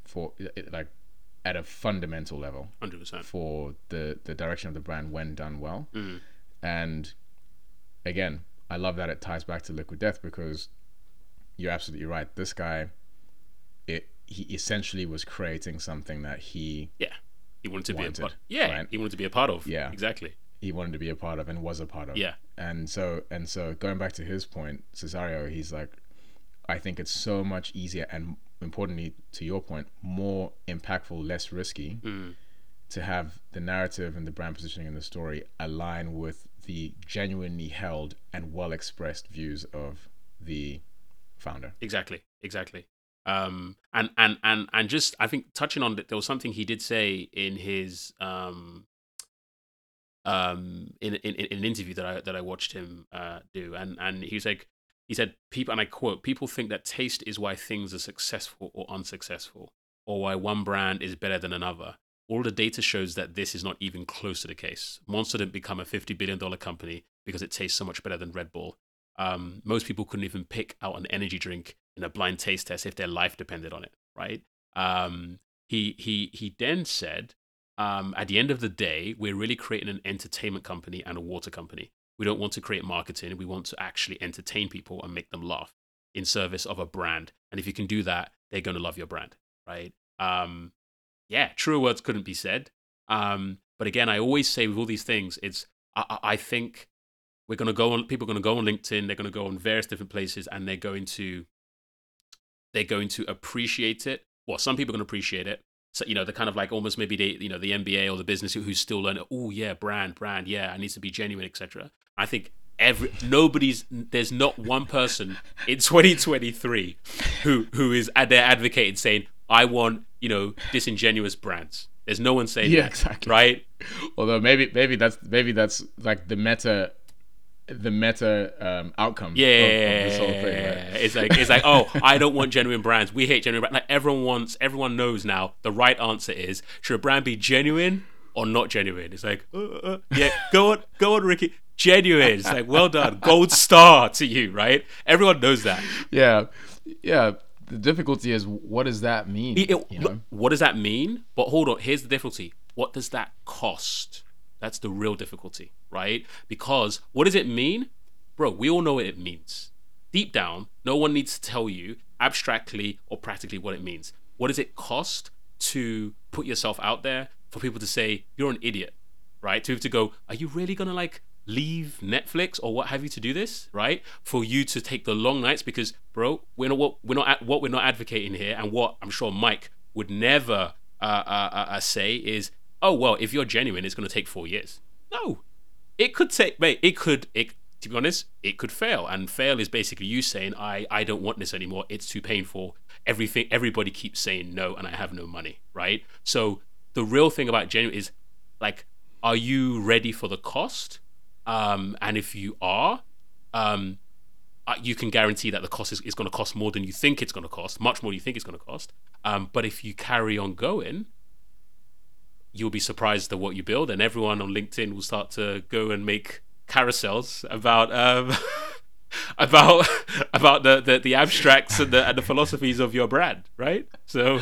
for it, like at a fundamental level, one hundred percent for the the direction of the brand when done well. Mm. And again, I love that it ties back to Liquid Death, because you're absolutely right. This guy, it, he essentially was creating something that he yeah he wanted to wanted, be a part. Yeah, right? He wanted to be a part of. Yeah, exactly. He wanted to be a part of and was a part of. Yeah. And so and so going back to his point, Cesario, he's like, I think it's so much easier and, importantly, to your point, more impactful, less risky, mm. to have the narrative and the brand positioning and the story align with the genuinely held and well expressed views of the founder. Exactly, exactly. Um, and and and and just, I think touching on that, there was something he did say in his um, um, in, in, in an interview that I that I watched him uh, do, and and he was like, he said, people, and I quote, people think that taste is why things are successful or unsuccessful, or why one brand is better than another. All the data shows that this is not even close to the case. Monster didn't become a fifty billion dollars company because it tastes so much better than Red Bull. Um, most people couldn't even pick out an energy drink in a blind taste test if their life depended on it, right? Um, he, he, he then said, um, at the end of the day, we're really creating an entertainment company and a water company. We don't want to create marketing. We want to actually entertain people and make them laugh in service of a brand. And if you can do that, they're going to love your brand, right? Um, yeah, truer words couldn't be said. Um, but again, I always say with all these things, it's I, I think we're gonna go on. People are gonna go on LinkedIn. They're gonna go on various different places, and they're going to they're going to appreciate it. Well, some people are gonna appreciate it. So, you know, the kind of like almost maybe they, you know, the M B A or the business who, who's still learning. Oh yeah, brand, brand. Yeah, I need to be genuine, et cetera. I think every nobody's there's not one person in twenty twenty-three who who is ad- they're advocating saying, I want, you know, disingenuous brands. There's no one saying yeah, that, exactly. Right? Although maybe maybe that's maybe that's like the meta the meta um, outcome. Yeah, of, of this whole thing, right? It's like it's like oh, I don't want genuine brands. We hate genuine brands. Like everyone wants, everyone knows now. The right answer is: should a brand be genuine or not genuine? It's like uh, uh, yeah, go on, go on, Ricky. Genuine. It's like, well done, gold star to you, right? Everyone knows that. Yeah, yeah. The difficulty is, what does that mean? It, it, you know? What does that mean? But hold on, here's the difficulty. What does that cost? That's the real difficulty, right? Because what does it mean? Bro, we all know what it means. Deep down, no one needs to tell you abstractly or practically what it means. What does it cost to put yourself out there for people to say, you're an idiot, right? To, to go, are you really gonna like leave Netflix or what have you to do this, right? For you to take the long nights, because bro, we're not what we're not at, what we're not advocating here, and what I'm sure Mike would never uh, uh, uh, say is, oh well, if you're genuine, it's going to take four years. No, it could take, mate. It could. It to be honest, it could fail, and fail is basically you saying, I I don't want this anymore. It's too painful. Everything everybody keeps saying no, and I have no money, right? So the real thing about genuine is, like, are you ready for the cost? Um, and if you are, um, you can guarantee that the cost is, is going to cost more than you think it's going to cost, much more than you think it's going to cost. Um, but if you carry on going, you'll be surprised at what you build, and everyone on LinkedIn will start to go and make carousels about um, about about the, the, the abstracts and the and the philosophies of your brand, right? So,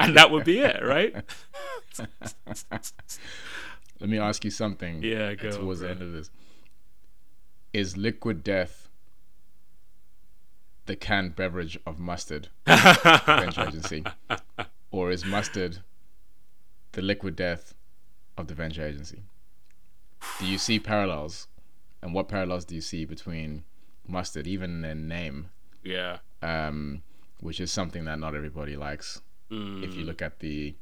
and that would be it, right? Let me ask you something. Yeah, go towards bro. the end of this. Is Liquid Death the canned beverage of mustard? Venture Agency, or is mustard the Liquid Death of the Venture Agency? Do you see parallels, and what parallels do you see between mustard, even in their name? Yeah, um, which is something that not everybody likes. Mm. If you look at the,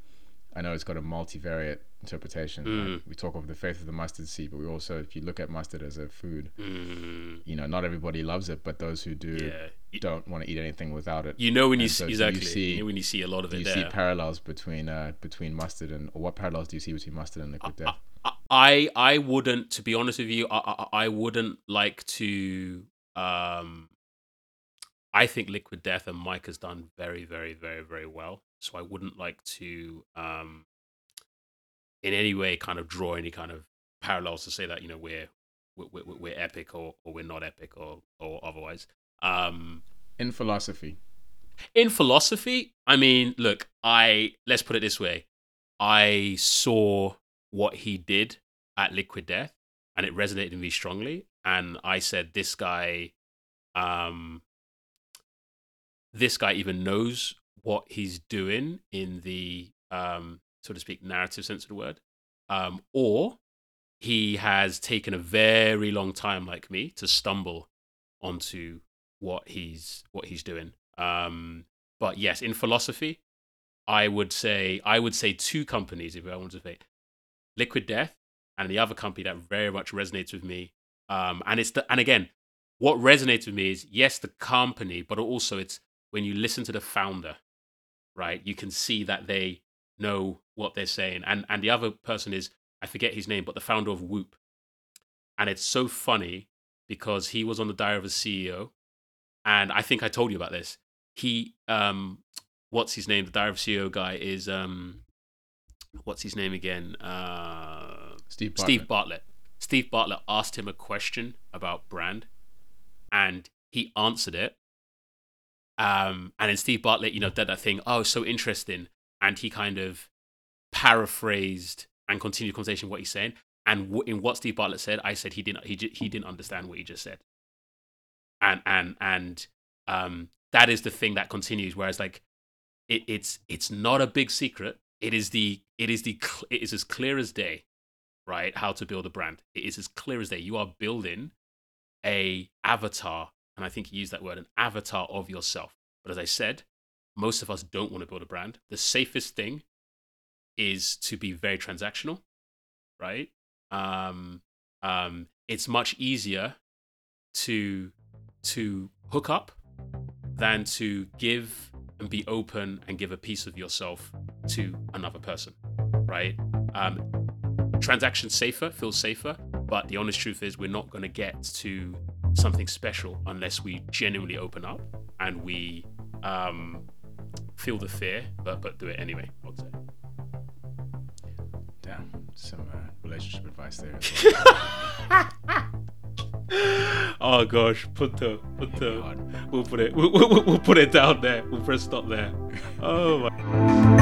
I know it's got a multivariate interpretation. Mm. Like we talk of the faith of the mustard seed, but we also, if you look at mustard as a food, mm. you know, not everybody loves it, but those who do yeah. don't want to eat anything without it. You know, when and you so exactly you see, you know when you see a lot of do it, do you there. see parallels between uh, between mustard and, or what parallels do you see between mustard and Liquid Death? I I wouldn't, to be honest with you, I I, I wouldn't like to. Um, I think Liquid Death and Mike has done very, very, very, very well. So I wouldn't like to, um, in any way, kind of draw any kind of parallels to say that, you know, we're we're we're epic or, or we're not epic or or otherwise. Um, in philosophy, in philosophy, I mean, look, I let's put it this way: I saw what he did at Liquid Death, and it resonated with me strongly. And I said, this guy, um, this guy even knows what he's doing in the, um, so to speak, narrative sense of the word, um, or he has taken a very long time, like me, to stumble onto what he's what he's doing. Um, but yes, in philosophy, I would say I would say two companies, if I want to say, Liquid Death and the other company that very much resonates with me. Um, and it's the, and again, what resonates with me is, yes, the company, but also it's when you listen to the founder, right? You can see that they know what they're saying. And and the other person is, I forget his name, but the founder of Whoop. And it's so funny because he was on the Diary of a C E O. And I think I told you about this. He, um, what's his name? The Diary of a C E O guy is, um, what's his name again? Uh, Steve Bartlett. Steve Bartlett. Steve Bartlett asked him a question about brand, and he answered it. Um, and then Steve Bartlett, you know, did that thing, oh, so interesting. And he kind of paraphrased and continued the conversation what he's saying. And w- in what Steve Bartlett said, I said he didn't. He j- he didn't understand what he just said. And and and um, that is the thing that continues. Whereas, like, it, it's it's not a big secret. It is the it is the it is as clear as day, right? How to build a brand. It is as clear as day. You are building a avatar, and I think you used that word, an avatar of yourself. But as I said, most of us don't want to build a brand. The safest thing is to be very transactional, right? Um, um, it's much easier to to hook up than to give and be open and give a piece of yourself to another person, right? Um, transaction safer, feels safer, but the honest truth is we're not going to get to something special unless we genuinely open up and we um, feel the fear, but but do it anyway, I'd say. Damn, some uh, relationship advice there as well. Oh gosh, punto, punto. We'll put it, we'll, we'll, we'll put it down there. We'll press stop there. Oh my.